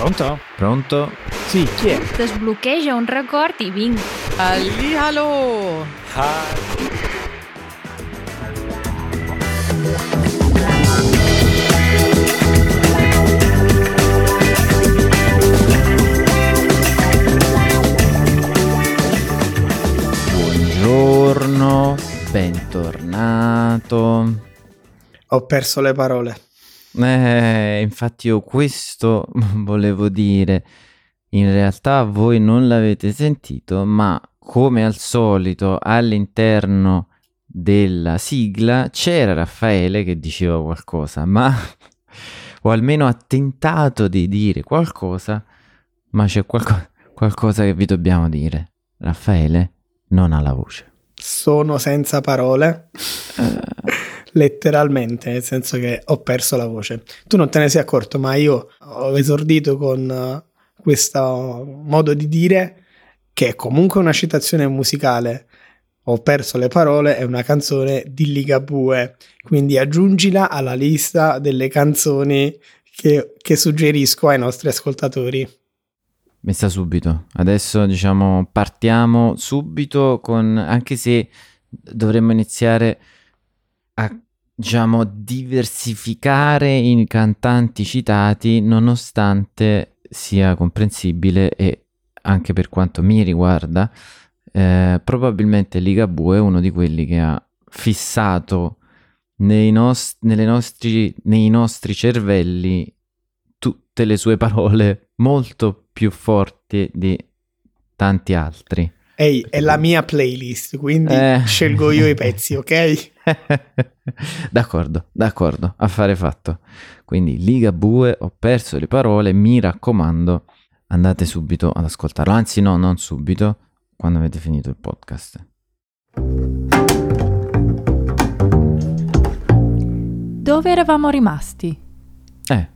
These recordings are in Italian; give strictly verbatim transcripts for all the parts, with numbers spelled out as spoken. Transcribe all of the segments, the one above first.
Pronto? Pronto? Sì, chi è? Sbloccheggia un record e vinc. Allihalo! Buongiorno, bentornato. Ho perso le parole. Eh, infatti io questo volevo dire. In realtà voi non l'avete sentito, ma come al solito all'interno della sigla c'era Raffaele che diceva qualcosa, ma o almeno ha tentato di dire qualcosa, ma c'è qualco- qualcosa che vi dobbiamo dire. Raffaele non ha la voce. Sono senza parole. Letteralmente, nel senso che ho perso la voce. Tu non te ne sei accorto, ma io ho esordito con questo modo di dire che è comunque una citazione musicale. Ho perso le parole è una canzone di Ligabue, quindi aggiungila alla lista delle canzoni che, che suggerisco ai nostri ascoltatori. Messa subito adesso, diciamo, partiamo subito con, anche se dovremmo iniziare a, diciamo, diversificare i cantanti citati, nonostante sia comprensibile e anche per quanto mi riguarda eh, probabilmente Ligabue è uno di quelli che ha fissato nei, nost- nelle nostri- nei nostri cervelli tutte le sue parole, molto più forti di tanti altri. Ehi, hey, è la mia playlist, quindi eh. scelgo io i pezzi, ok? d'accordo, d'accordo, affare fatto. Quindi Ligabue, ho perso le parole, mi raccomando, andate subito ad ascoltarlo. Anzi no, non subito, quando avete finito il podcast. Dove eravamo rimasti? Eh,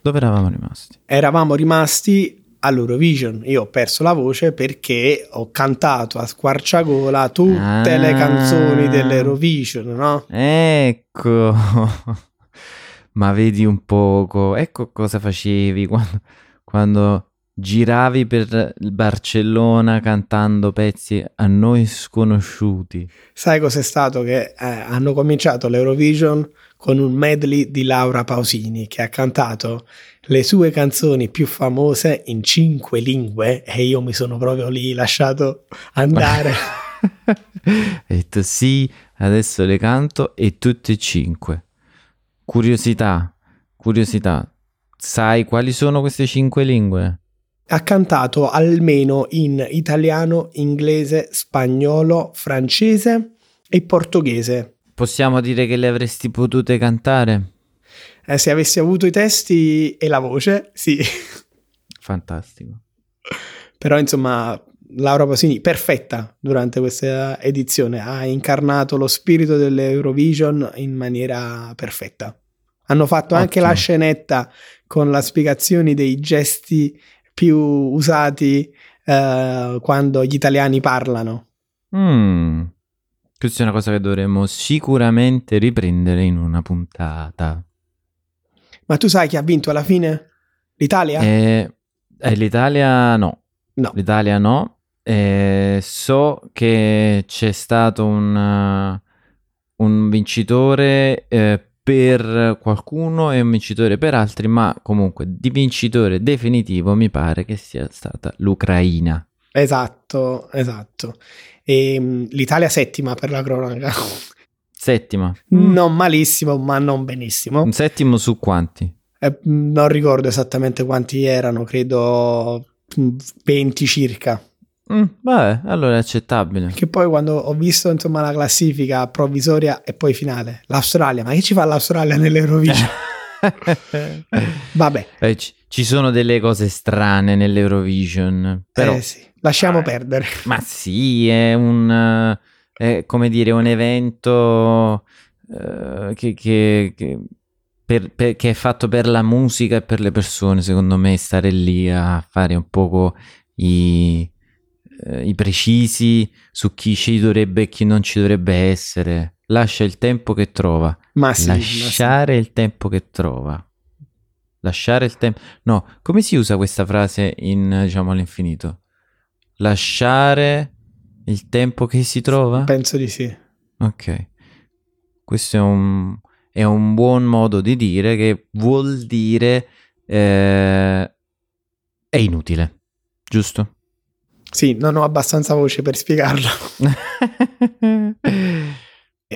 dove eravamo rimasti? Eravamo rimasti... all'Eurovision. Io ho perso la voce perché ho cantato a squarciagola tutte ah, le canzoni dell'Eurovision, no? Ecco, ma vedi un poco, ecco cosa facevi quando, quando giravi per Barcellona cantando pezzi a noi sconosciuti. Sai cos'è stato? Che eh, hanno cominciato l'Eurovision con un medley di Laura Pausini che ha cantato le sue canzoni più famose in cinque lingue e io mi sono proprio lì lasciato andare. Ho detto sì, adesso le canto e tutte e cinque. Curiosità, curiosità, sai quali sono queste cinque lingue? Ha cantato almeno in italiano, inglese, spagnolo, francese e portoghese. Possiamo dire che le avresti potute cantare? Eh, se avessi avuto i testi e la voce, sì. Fantastico. Però, insomma, Laura Pausini, perfetta durante questa edizione, ha incarnato lo spirito dell'Eurovision in maniera perfetta. Hanno fatto Ottimo. Anche la scenetta con la spiegazione dei gesti più usati eh, quando gli italiani parlano. Mm. Questa è una cosa che dovremmo sicuramente riprendere in una puntata. Ma tu sai chi ha vinto alla fine? L'Italia? Eh, eh, L'Italia no. No. L'Italia no. Eh, so che c'è stato un, un vincitore eh, per qualcuno e un vincitore per altri, ma comunque di vincitore definitivo mi pare che sia stata l'Ucraina. Esatto, esatto. E l'Italia settima per la cronaca. Settima. Non malissimo, ma non benissimo. Un settimo su quanti? Eh, non ricordo esattamente quanti erano, credo venti circa. Mm, vabbè, allora è accettabile. Che poi quando ho visto, insomma, la classifica provvisoria e poi finale, l'Australia, ma che ci fa l'Australia nell'Eurovision? Vabbè. Eh, c- ci sono delle cose strane nell'Eurovision, però... Eh sì. Lasciamo ah, perdere. Ma sì, è un è come dire un evento uh, che, che, che, per, per, che è fatto per la musica e per le persone. Secondo me stare lì a fare un poco i, eh, i precisi su chi ci dovrebbe e chi non ci dovrebbe essere. Lascia il tempo che trova. Ma sì, lasciare ma sì. il tempo che trova. Lasciare il tempo... No, come si usa questa frase in, diciamo, all'infinito? Lasciare il tempo che si trova? Penso di sì. Ok. Questo è un, è un buon modo di dire che vuol dire eh, è inutile, giusto? Sì, non ho abbastanza voce per spiegarlo.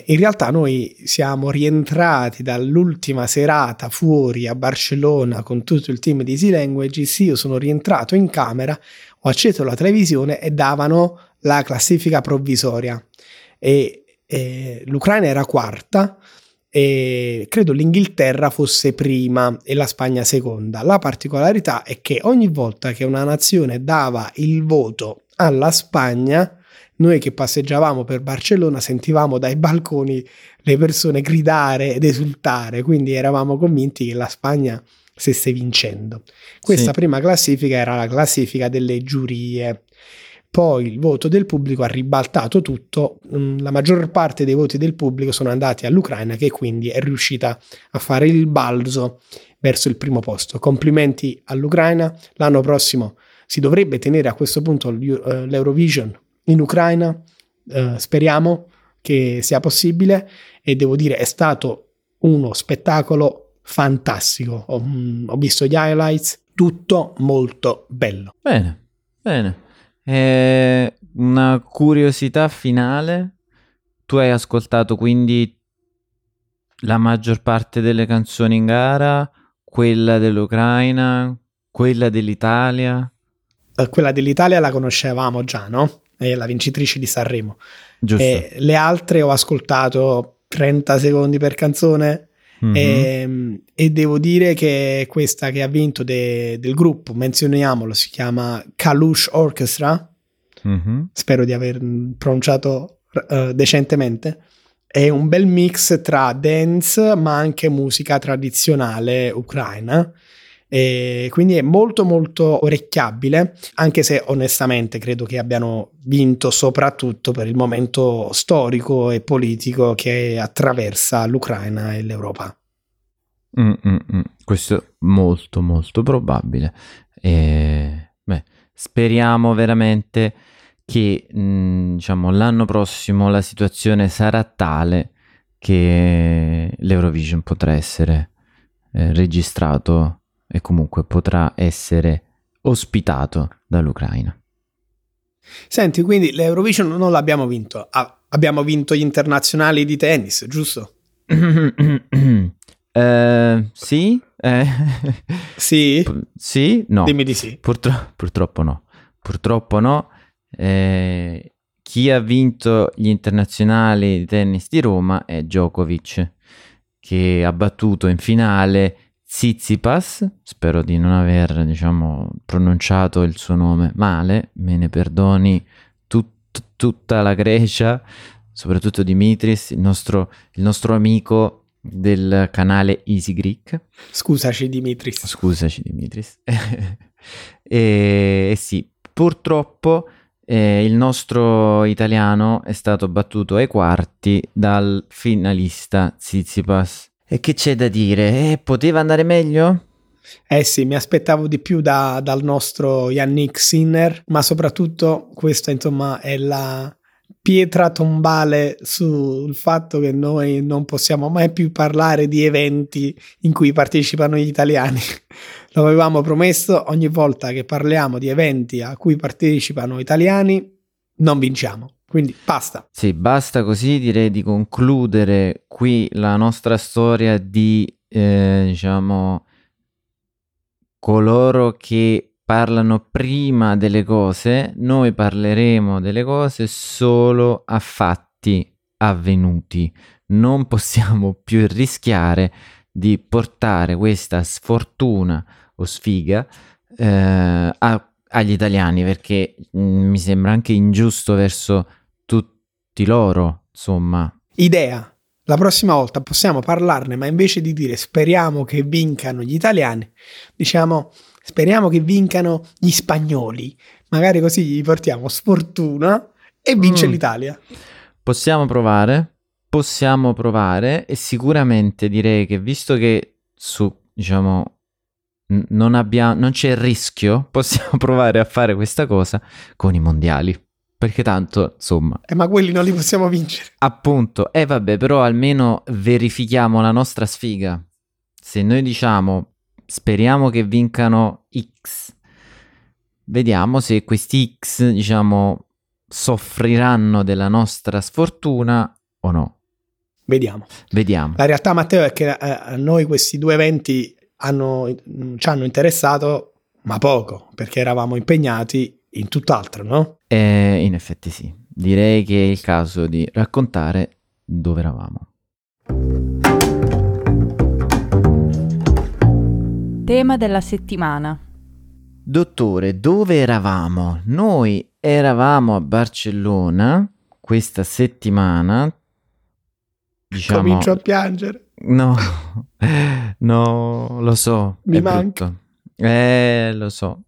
In realtà noi siamo rientrati dall'ultima serata fuori a Barcellona con tutto il team di Easy Languages. Io sono rientrato in camera, ho acceso la televisione e davano la classifica provvisoria. E, e l'Ucraina era quarta e credo l'Inghilterra fosse prima e la Spagna seconda. La particolarità è che ogni volta che una nazione dava il voto alla Spagna, noi che passeggiavamo per Barcellona sentivamo dai balconi le persone gridare ed esultare, quindi eravamo convinti che la Spagna stesse vincendo. Questa sì. Prima classifica era la classifica delle giurie. Poi il voto del pubblico ha ribaltato tutto, la maggior parte dei voti del pubblico sono andati all'Ucraina, che quindi è riuscita a fare il balzo verso il primo posto. Complimenti all'Ucraina, l'anno prossimo si dovrebbe tenere a questo punto l'Eurovision in Ucraina, eh, speriamo che sia possibile, e devo dire è stato uno spettacolo fantastico, ho, ho visto gli highlights, tutto molto bello. Bene, bene. Eh, una curiosità finale, tu hai ascoltato quindi la maggior parte delle canzoni in gara, quella dell'Ucraina, quella dell'Italia? Eh, quella dell'Italia la conoscevamo già, no? La vincitrice di Sanremo. Giusto. E le altre ho ascoltato trenta secondi per canzone, mm-hmm. e, e devo dire che questa che ha vinto de, del gruppo, menzioniamolo, si chiama Kalush Orchestra, mm-hmm. spero di aver pronunciato uh, decentemente, è un bel mix tra dance ma anche musica tradizionale ucraina. E quindi è molto molto orecchiabile, anche se onestamente credo che abbiano vinto soprattutto per il momento storico e politico che attraversa l'Ucraina e l'Europa. Mm-mm-mm. Questo è molto molto probabile. E, beh, speriamo veramente che mh, diciamo, l'anno prossimo la situazione sarà tale che l'Eurovision potrà essere eh, registrato e comunque potrà essere ospitato dall'Ucraina. Senti, quindi l'Eurovision non l'abbiamo vinto, ah, abbiamo vinto gli internazionali di tennis, giusto? eh, sì? Eh. Sì? P- sì? No. Dimmi di sì. Purtro- purtroppo no. Purtroppo no. Eh, chi ha vinto gli internazionali di tennis di Roma è Djokovic, che ha battuto in finale Tsitsipas, spero di non aver, diciamo, pronunciato il suo nome male, me ne perdoni tut- tutta la Grecia, soprattutto Dimitris, il nostro, il nostro amico del canale Easy Greek. Scusaci Dimitris. Scusaci Dimitris. e, e sì, purtroppo eh, il nostro italiano è stato battuto ai quarti dal finalista Tsitsipas. E che c'è da dire? Eh, poteva andare meglio? Eh sì, mi aspettavo di più da, dal nostro Jannik Sinner, ma soprattutto questa, insomma, è la pietra tombale sul fatto che noi non possiamo mai più parlare di eventi in cui partecipano gli italiani. Lo avevamo promesso, ogni volta che parliamo di eventi a cui partecipano italiani non vinciamo. Quindi basta. Sì, basta così, direi di concludere qui la nostra storia di, eh, diciamo, coloro che parlano prima delle cose. Noi parleremo delle cose solo a fatti avvenuti. Non possiamo più rischiare di portare questa sfortuna o sfiga eh, a, agli italiani, perché mh, mi sembra anche ingiusto verso tutti loro, insomma. Idea, la prossima volta possiamo parlarne, ma invece di dire speriamo che vincano gli italiani, diciamo speriamo che vincano gli spagnoli, magari così gli portiamo sfortuna e vince mm. l'Italia. Possiamo provare, possiamo provare e sicuramente direi che, visto che su, diciamo, n- non abbiamo, non c'è il rischio, possiamo provare a fare questa cosa con i mondiali. Perché tanto, insomma... Eh, ma quelli non li possiamo vincere. Appunto. Eh, vabbè, però almeno verifichiamo la nostra sfiga. Se noi diciamo, speriamo che vincano X, vediamo se questi X, diciamo, soffriranno della nostra sfortuna o no. Vediamo. Vediamo. La realtà, Matteo, è che a noi questi due eventi hanno, ci hanno interessato, ma poco, perché eravamo impegnati in tutt'altro, no? Eh, in effetti sì. Direi che è il caso di raccontare dove eravamo. Tema della settimana. Dottore, dove eravamo? Noi eravamo a Barcellona questa settimana. Diciamo... Comincio a piangere. No, no, lo so. Mi manca. Brutto. Eh, lo so.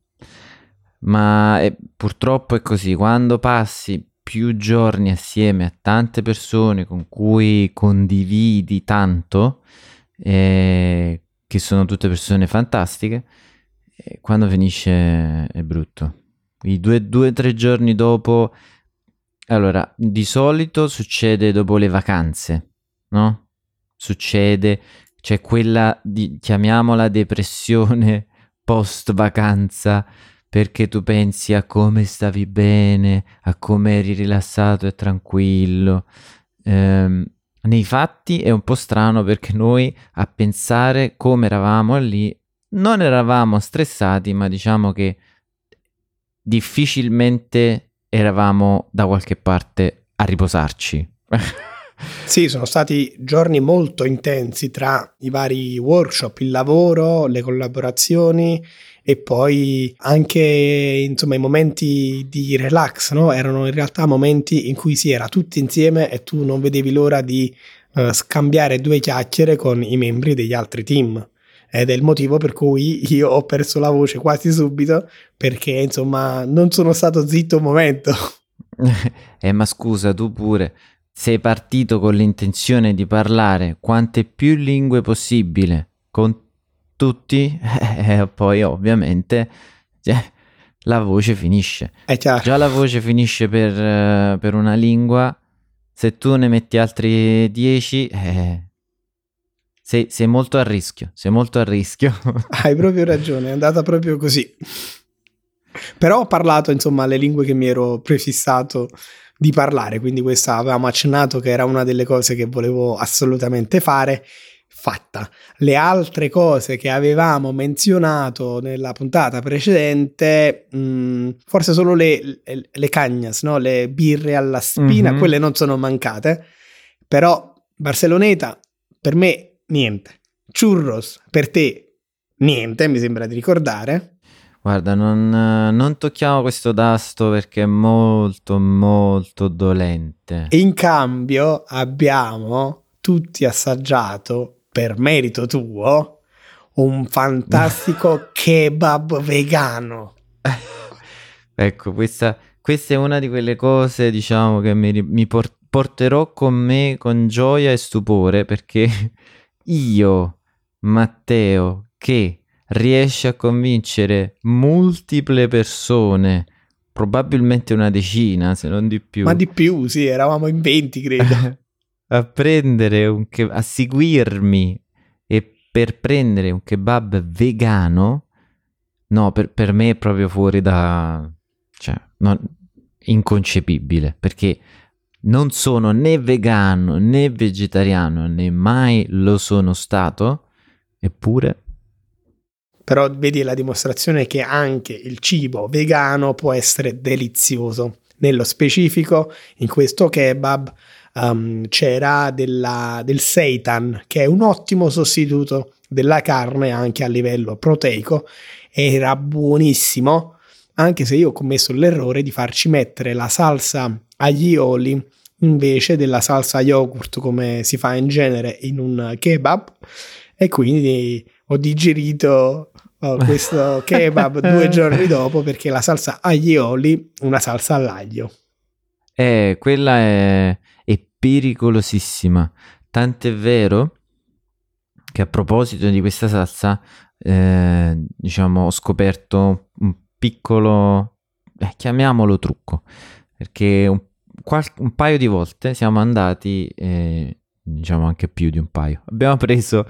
Ma è, purtroppo è così, quando passi più giorni assieme a tante persone con cui condividi tanto, eh, che sono tutte persone fantastiche, eh, quando finisce è brutto. I due, due, tre giorni dopo, allora, di solito succede dopo le vacanze, no? Succede, c'è cioè quella, di, chiamiamola depressione post vacanza, perché tu pensi a come stavi bene, a come eri rilassato e tranquillo. Ehm, nei fatti è un po' strano, perché noi a pensare come eravamo lì non eravamo stressati, ma diciamo che difficilmente eravamo da qualche parte a riposarci. Sì, sono stati giorni molto intensi tra i vari workshop, il lavoro, le collaborazioni e poi anche, insomma, i momenti di relax, no? Erano in realtà momenti in cui si era tutti insieme e tu non vedevi l'ora di uh, scambiare due chiacchiere con i membri degli altri team. Ed è il motivo per cui io ho perso la voce quasi subito, perché, insomma, non sono stato zitto un momento. Eh, ma scusa, tu pure... Sei partito con l'intenzione di parlare quante più lingue possibile con tutti, eh, poi ovviamente eh, la voce finisce. È chiaro. Già la voce finisce per, per una lingua, se tu ne metti altri dieci eh, sei, sei molto a rischio, sei molto a rischio. Hai proprio ragione, è andata proprio così. Però ho parlato, insomma, le lingue che mi ero prefissato di parlare, quindi questa avevamo accennato che era una delle cose che volevo assolutamente fare, fatta. Le altre cose che avevamo menzionato nella puntata precedente, mh, forse solo le, le, le cagnas, no? Le birre alla spina, mm-hmm. Quelle non sono mancate, però Barceloneta per me niente, churros per te niente, mi sembra di ricordare. Guarda, non, non tocchiamo questo tasto perché è molto, molto dolente. In cambio abbiamo tutti assaggiato, per merito tuo, un fantastico kebab vegano. Ecco, questa, questa è una di quelle cose, diciamo, che mi, mi por- porterò con me con gioia e stupore, perché io, Matteo, che... riesce a convincere multiple persone, probabilmente una decina se non di più, ma di più sì, eravamo in venti credo, a prendere un ke- a seguirmi e per prendere un kebab vegano, no, per, per me è proprio fuori da, cioè non, inconcepibile, perché non sono né vegano né vegetariano, né mai lo sono stato, eppure... Però vedi la dimostrazione che anche il cibo vegano può essere delizioso. Nello specifico, in questo kebab um, c'era della, del seitan, che è un ottimo sostituto della carne anche a livello proteico. Era buonissimo, anche se io ho commesso l'errore di farci mettere la salsa agli oli invece della salsa yogurt, come si fa in genere in un kebab, e quindi ho digerito... Oh, questo kebab due giorni dopo, perché la salsa agli oli, una salsa all'aglio, eh, quella è, è pericolosissima, tant'è vero che a proposito di questa salsa, eh, diciamo, ho scoperto un piccolo, eh, chiamiamolo trucco, perché un, qual- un paio di volte siamo andati, eh, diciamo anche più di un paio, abbiamo preso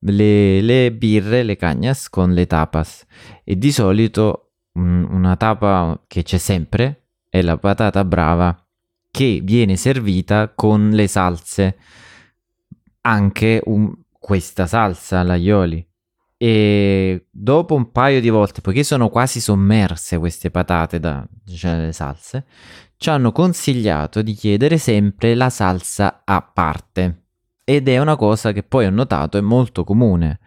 le, le birre, le cagnas con le tapas, e di solito un, una tapa che c'è sempre è la patata brava, che viene servita con le salse, anche un, questa salsa all'aioli. E dopo un paio di volte, poiché sono quasi sommerse queste patate da, cioè le salse, ci hanno consigliato di chiedere sempre la salsa a parte, ed è una cosa che poi ho notato è molto comune.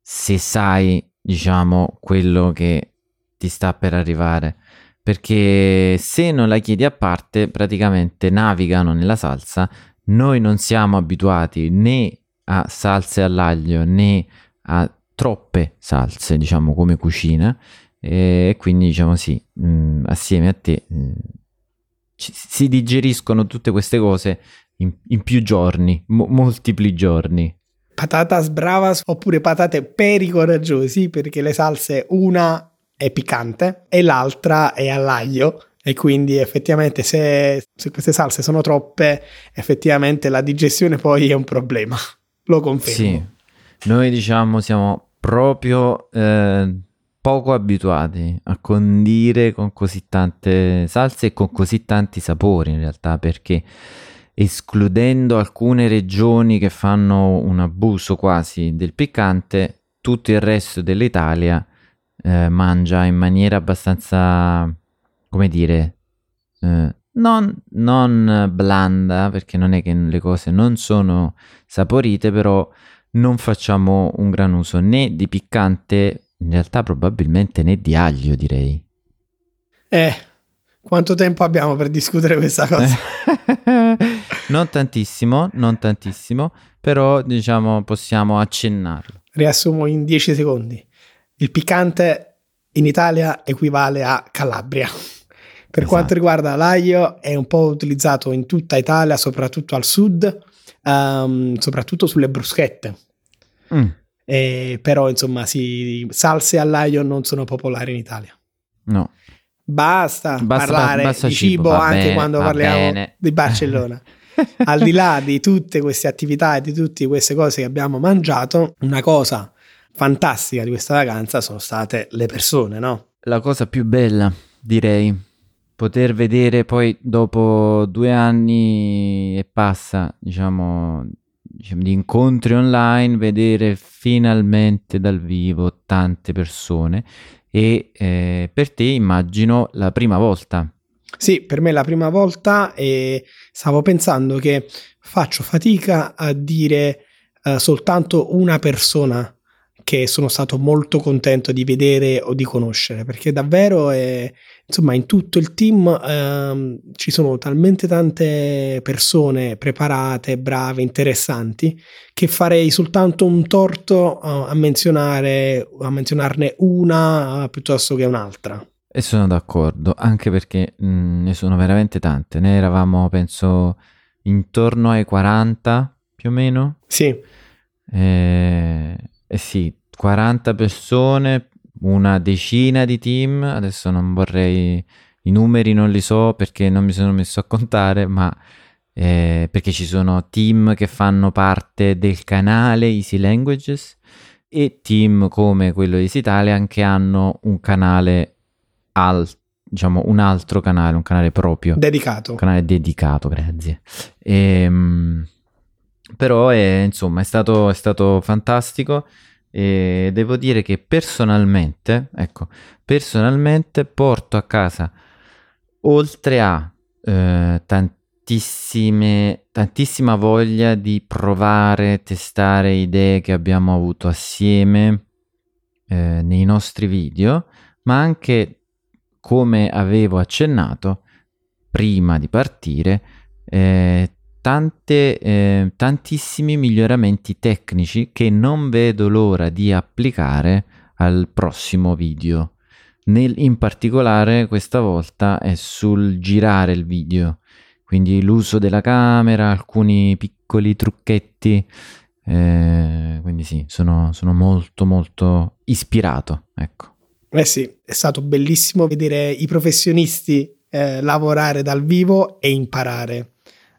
Se sai, diciamo, quello che ti sta per arrivare, perché se non la chiedi a parte praticamente navigano nella salsa. Noi non siamo abituati né a salse all'aglio né a troppe salse, diciamo, come cucina, e quindi diciamo sì, mh, assieme a te mh, ci, si digeriscono tutte queste cose in, in più giorni, mo- moltipli giorni. Patatas bravas oppure patate per i coraggiosi, perché le salse una è piccante e l'altra è all'aglio, e quindi effettivamente se, se queste salse sono troppe, effettivamente la digestione poi è un problema, lo confermo. Sì, noi diciamo siamo proprio eh, poco abituati a condire con così tante salse e con così tanti sapori in realtà, perché escludendo alcune regioni che fanno un abuso quasi del piccante, tutto il resto dell'Italia Eh, mangia in maniera abbastanza, come dire, eh, non, non blanda, perché non è che le cose non sono saporite, però non facciamo un gran uso né di piccante, in realtà probabilmente, né di aglio, direi. Eh, quanto tempo abbiamo per discutere questa cosa? non tantissimo, non tantissimo, però diciamo possiamo accennarlo. Riassumo in dieci secondi. Il piccante in Italia equivale a Calabria. Per esatto. Quanto riguarda l'aglio, è un po' utilizzato in tutta Italia, soprattutto al sud, um, soprattutto sulle bruschette. Mm. E, però, insomma, sì, salse all'aglio non sono popolari in Italia. No. Basta, basta parlare basta di cibo, cibo anche bene, quando parliamo bene. Di Barcellona. Al di là di tutte queste attività e di tutte queste cose che abbiamo mangiato, una cosa fantastica di questa vacanza sono state le persone, no? La cosa più bella, direi, poter vedere poi dopo due anni e passa, diciamo, diciamo di incontri online, vedere finalmente dal vivo tante persone. E eh, per te immagino la prima volta. Sì, per me è la prima volta, e stavo pensando che faccio fatica a dire eh, soltanto una persona che sono stato molto contento di vedere o di conoscere, perché davvero è, insomma, in tutto il team ehm, ci sono talmente tante persone preparate, brave, interessanti, che farei soltanto un torto eh, a menzionare a menzionarne una eh, piuttosto che un'altra. E sono d'accordo, anche perché mh, ne sono veramente tante. Ne eravamo, penso, intorno ai quaranta più o meno. Sì. E... Eh sì, quaranta persone, una decina di team, adesso non vorrei, i numeri non li so perché non mi sono messo a contare, ma eh, perché ci sono team che fanno parte del canale Easy Languages e team come quello di Easy Italia che hanno un canale al, diciamo un altro canale, un canale proprio. Dedicato. Un canale dedicato, grazie. Ehm... Però è, insomma, è stato, è stato fantastico, e devo dire che personalmente, ecco, personalmente porto a casa, oltre a eh, tantissime, tantissima voglia di provare, testare idee che abbiamo avuto assieme eh, nei nostri video, ma anche, come avevo accennato prima di partire, eh, Tante, eh, tantissimi miglioramenti tecnici che non vedo l'ora di applicare al prossimo video. Nel, in particolare questa volta è sul girare il video, quindi l'uso della camera, alcuni piccoli trucchetti eh, quindi sì, sono, sono molto molto ispirato, ecco. Eh sì, è stato bellissimo vedere i professionisti eh, lavorare dal vivo e imparare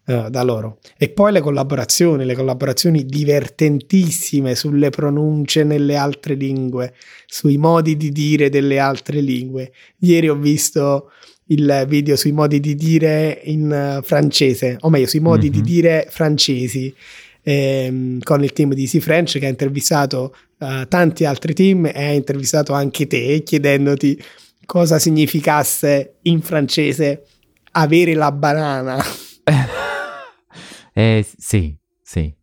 eh, da loro. E poi le collaborazioni, le collaborazioni divertentissime sulle pronunce nelle altre lingue, sui modi di dire delle altre lingue. Ieri ho visto il video sui modi di dire in uh, francese, o meglio sui modi mm-hmm. di dire francesi, ehm, con il team di Easy French che ha intervistato Uh, tanti altri team e ha intervistato anche te chiedendoti cosa significasse in francese avere la banana. Eh, sì, sì.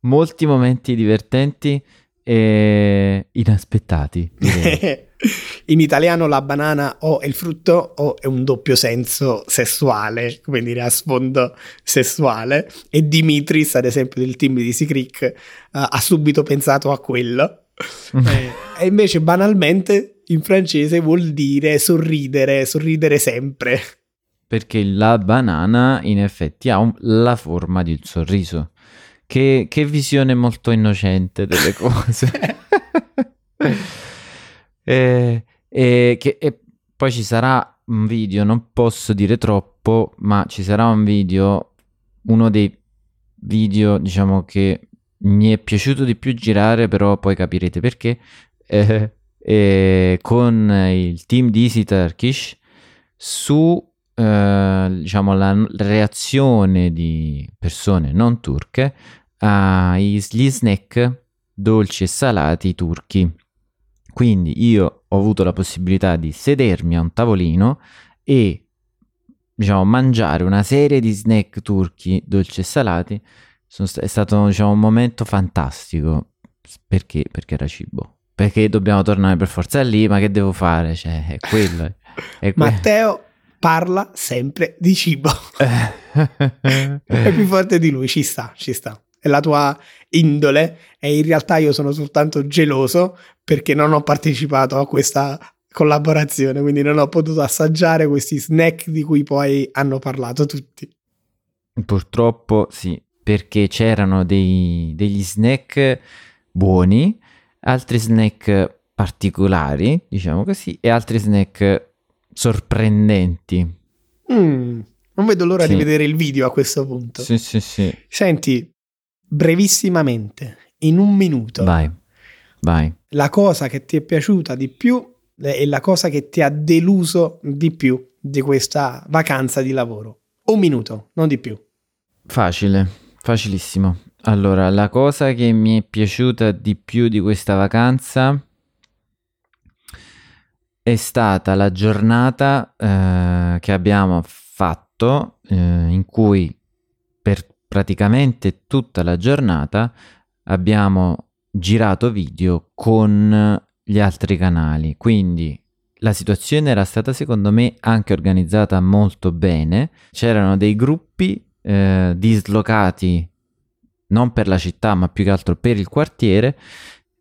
Molti momenti divertenti e inaspettati. In italiano la banana o è il frutto o è un doppio senso sessuale, come dire a sfondo sessuale, e Dimitris, ad esempio del team di Easy Greek, uh, ha subito pensato a quello. E invece banalmente in francese vuol dire sorridere, sorridere sempre. Perché la banana in effetti ha un, la forma di un sorriso. Che, che visione molto innocente delle cose. Eh, eh, che, eh, poi ci sarà un video, non posso dire troppo, ma ci sarà un video, uno dei video diciamo che mi è piaciuto di più girare, però poi capirete perché, eh, eh, con il team di Easy Turkish su eh, diciamo la reazione di persone non turche agli snack dolci e salati turchi. Quindi io ho avuto la possibilità di sedermi a un tavolino e, diciamo, mangiare una serie di snack turchi, dolci e salati. Sono st- è stato, diciamo, un momento fantastico. Perché? Perché era cibo. Perché dobbiamo tornare per forza lì, ma che devo fare? Cioè, è quello. È que- Matteo parla sempre di cibo. È più forte di lui, ci sta, ci sta. È la tua indole e in realtà io sono soltanto geloso perché non ho partecipato a questa collaborazione, quindi non ho potuto assaggiare questi snack di cui poi hanno parlato tutti. Purtroppo sì, perché c'erano dei, degli snack buoni, altri snack particolari, diciamo così, e altri snack sorprendenti. Mm, non vedo l'ora sì. di vedere il video a questo punto. Sì, sì, sì. Senti, brevissimamente, in un minuto, vai, vai. La cosa che ti è piaciuta di più e la cosa che ti ha deluso di più di questa vacanza di lavoro. Un minuto, non di più. Facile, facilissimo. Allora, la cosa che mi è piaciuta di più di questa vacanza è stata la giornata eh, che abbiamo fatto eh, in cui per praticamente tutta la giornata abbiamo girato video con gli altri canali, quindi la situazione era stata secondo me anche organizzata molto bene. C'erano dei gruppi eh, dislocati non per la città ma più che altro per il quartiere,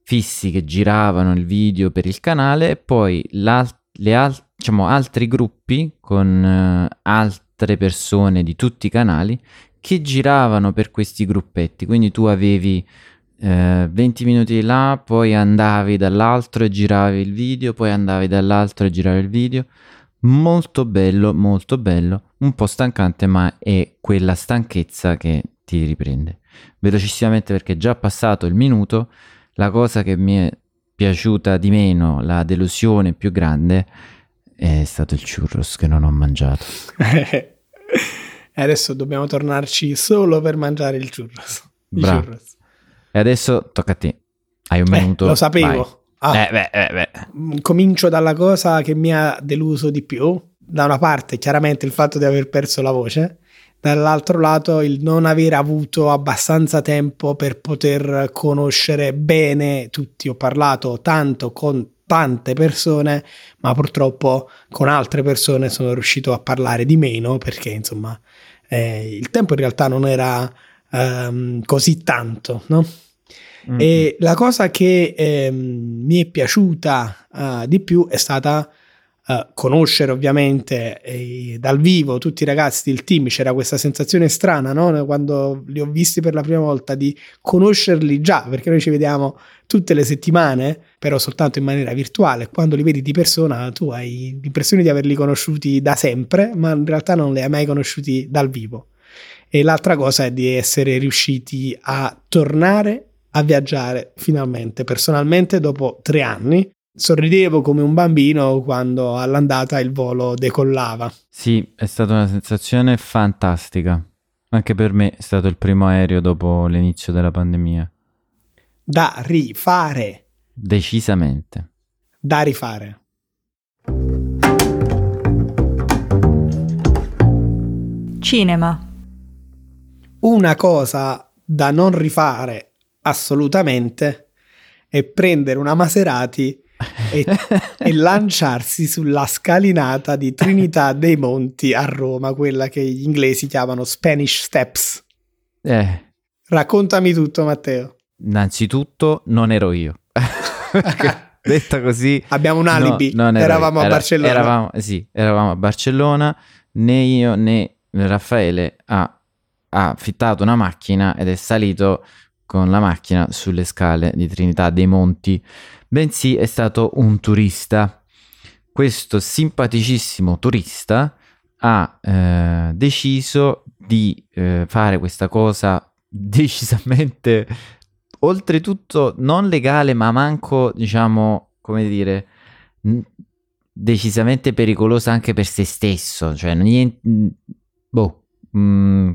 fissi che giravano il video per il canale, e poi le al- diciamo, altri gruppi con eh, altre persone di tutti i canali che giravano per questi gruppetti, quindi tu avevi eh, venti minuti di là, poi andavi dall'altro e giravi il video, poi andavi dall'altro e giravi il video. Molto bello, molto bello, un po' stancante, ma è quella stanchezza che ti riprende. Velocissimamente, perché è già passato il minuto, la cosa che mi è piaciuta di meno, la delusione più grande, è stato il churros che non ho mangiato. E adesso dobbiamo tornarci solo per mangiare il churros. Il churros. E adesso tocca a te. Hai un minuto. Eh, lo sapevo. Ah, eh, beh, eh, beh. Comincio dalla cosa che mi ha deluso di più. Da una parte chiaramente il fatto di aver perso la voce, dall'altro lato il non aver avuto abbastanza tempo per poter conoscere bene tutti. Ho parlato tanto con tante persone, ma purtroppo con altre persone sono riuscito a parlare di meno perché insomma eh, il tempo in realtà non era ehm, così tanto, no? Mm-hmm. E la cosa che ehm, mi è piaciuta eh, di più è stata eh, conoscere ovviamente eh, dal vivo tutti i ragazzi del team, c'era questa sensazione strana, no? Quando li ho visti per la prima volta, di conoscerli già, perché noi ci vediamo tutte le settimane, però soltanto in maniera virtuale. Quando li vedi di persona tu hai l'impressione di averli conosciuti da sempre, ma in realtà non li hai mai conosciuti dal vivo. E l'altra cosa è di essere riusciti a tornare a viaggiare finalmente, personalmente, dopo tre anni. Sorridevo come un bambino quando all'andata il volo decollava. Sì, è stata una sensazione fantastica. Anche per me è stato il primo aereo dopo l'inizio della pandemia. Da rifare. Decisamente. Da rifare. Cinema. Una cosa da non rifare assolutamente è prendere una Maserati e, e lanciarsi sulla scalinata di Trinità dei Monti a Roma, quella che gli inglesi chiamano Spanish Steps. Eh. Raccontami tutto, Matteo. Innanzitutto non ero io. Detta così. Abbiamo un alibi. No, eravamo io. a Era, Barcellona. Eravamo, sì, eravamo a Barcellona. Né io né Raffaele ha ha affittato una macchina ed è salito con la macchina sulle scale di Trinità dei Monti, bensì è stato un turista. Questo simpaticissimo turista ha eh, deciso di eh, fare questa cosa decisamente, oltretutto non legale, ma manco, diciamo, come dire, n- decisamente pericolosa anche per se stesso, cioè niente, boh, mh,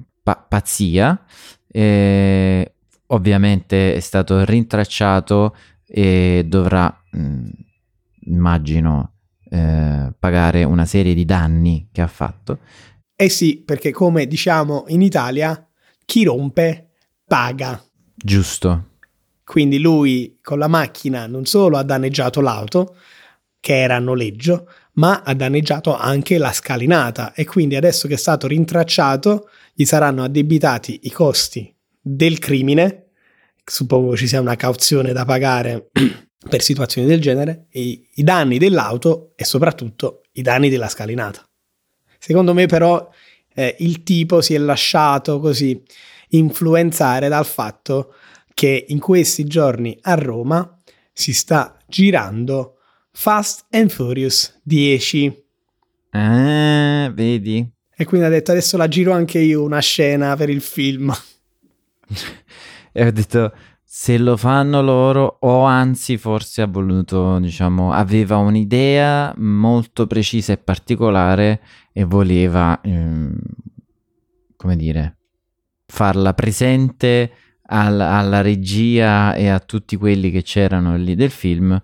pazzia. Eh, ovviamente è stato rintracciato e dovrà mh, immagino eh, pagare una serie di danni che ha fatto. Eh sì, perché come diciamo in Italia, chi rompe paga. Giusto. Quindi lui con la macchina non solo ha danneggiato l'auto, che era a noleggio, ma ha danneggiato anche la scalinata, e quindi adesso che è stato rintracciato gli saranno addebitati i costi del crimine, suppongo ci sia una cauzione da pagare per situazioni del genere, i, i danni dell'auto e soprattutto i danni della scalinata. Secondo me però eh, il tipo si è lasciato così influenzare dal fatto che in questi giorni a Roma si sta girando Fast and Furious dieci. Ah, vedi. E quindi ha detto adesso la giro anche io una scena per il film. E ho detto se lo fanno loro, o anzi forse ha voluto, diciamo, aveva un'idea molto precisa e particolare e voleva, ehm, come dire, farla presente al, alla regia e a tutti quelli che c'erano lì del film.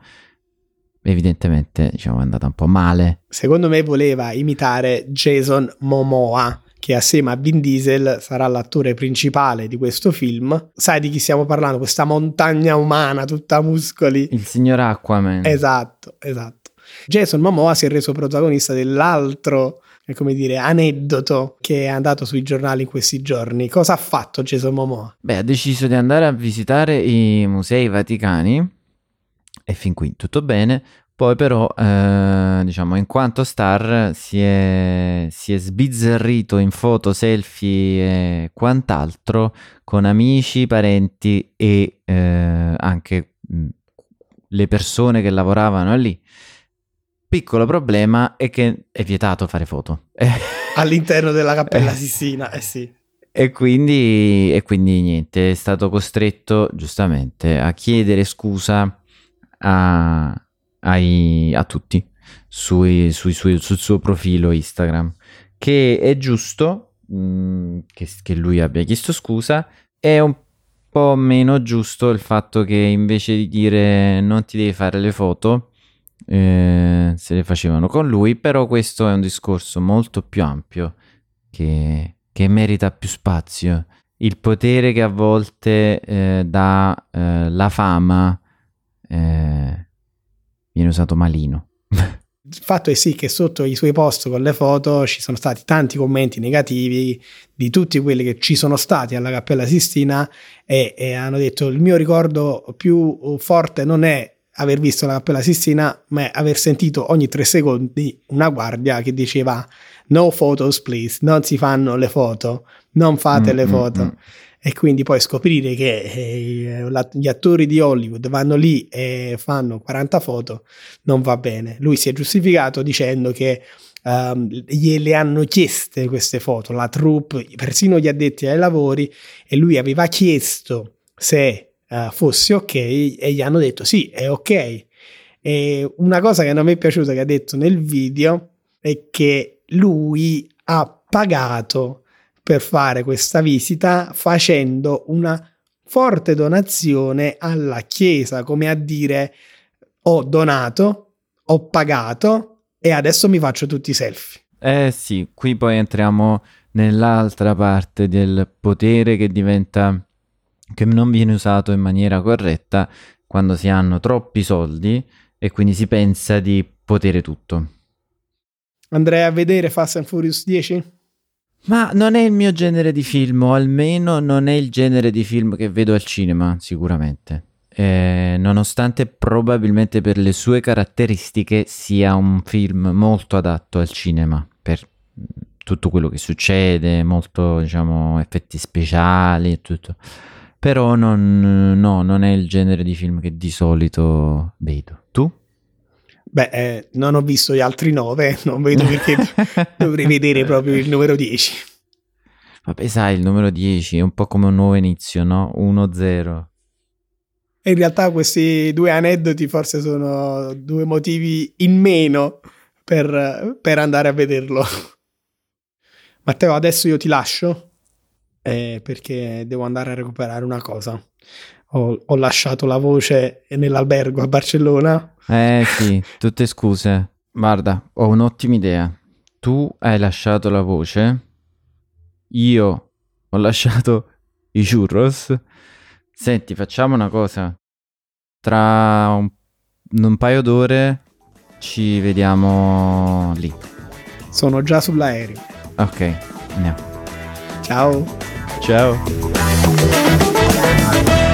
Evidentemente, diciamo, è andata un po' male. Secondo me voleva imitare Jason Momoa, che assieme a Vin Diesel sarà l'attore principale di questo film. Sai di chi stiamo parlando? Questa montagna umana tutta muscoli. Il signor Aquaman. Esatto, esatto. Jason Momoa si è reso protagonista dell'altro, come dire, aneddoto che è andato sui giornali in questi giorni. Cosa ha fatto Jason Momoa? Beh, ha deciso di andare a visitare i Musei Vaticani. E fin qui tutto bene, poi però eh, diciamo in quanto star si è, si è sbizzarrito in foto, selfie e quant'altro con amici, parenti e eh, anche mh, le persone che lavoravano lì. Piccolo problema è che è vietato fare foto all'interno della Cappella Sistina, eh sì. E quindi, e quindi niente, è stato costretto giustamente a chiedere scusa A, ai, a tutti sui, sui, sui, sul suo profilo Instagram, che è giusto mh, che, che lui abbia chiesto scusa. È un po' meno giusto il fatto che invece di dire non ti devi fare le foto eh, se le facevano con lui, però questo è un discorso molto più ampio che, che merita più spazio. Il potere che a volte eh, dà eh, la fama Eh, viene usato malino. Il fatto è sì che sotto i suoi post con le foto ci sono stati tanti commenti negativi di tutti quelli che ci sono stati alla Cappella Sistina e, e hanno detto il mio ricordo più forte non è aver visto la Cappella Sistina, ma aver sentito ogni tre secondi una guardia che diceva no photos please, non si fanno le foto, non fate mm, le foto. Mm, mm. E quindi poi scoprire che eh, la, gli attori di Hollywood vanno lì e fanno quaranta foto non va bene. Lui si è giustificato dicendo che um, gliele hanno chieste queste foto, la troupe, persino gli addetti ai lavori, e lui aveva chiesto se uh, fosse ok e gli hanno detto sì, è ok. E una cosa che non mi è piaciuta che ha detto nel video è che lui ha pagato per fare questa visita facendo una forte donazione alla chiesa, come a dire ho donato, ho pagato e adesso mi faccio tutti i selfie. Eh sì, qui poi entriamo nell'altra parte del potere che diventa, che non viene usato in maniera corretta quando si hanno troppi soldi e quindi si pensa di potere tutto. Andrei a vedere Fast and Furious dieci? Ma non è il mio genere di film, o almeno non è il genere di film che vedo al cinema, sicuramente. Eh, nonostante probabilmente per le sue caratteristiche sia un film molto adatto al cinema, per tutto quello che succede, molto, diciamo, effetti speciali e tutto. Però non, no, non è il genere di film che di solito vedo. Tu? Beh, eh, non ho visto gli altri nove, non vedo perché dovrei vedere proprio il numero dieci. Vabbè, sai, il numero dieci è un po' come un nuovo inizio, no? uno zero. In realtà questi due aneddoti forse sono due motivi in meno per, per andare a vederlo. Matteo, adesso io ti lascio eh, perché devo andare a recuperare una cosa. Ho, ho lasciato la voce nell'albergo a Barcellona. Eh sì, tutte scuse. Guarda, ho un'ottima idea. Tu hai lasciato la voce, io ho lasciato i churros. Senti, facciamo una cosa. Tra un, un paio d'ore ci vediamo lì. Sono già sull'aereo. Ok, andiamo. Ciao. Ciao.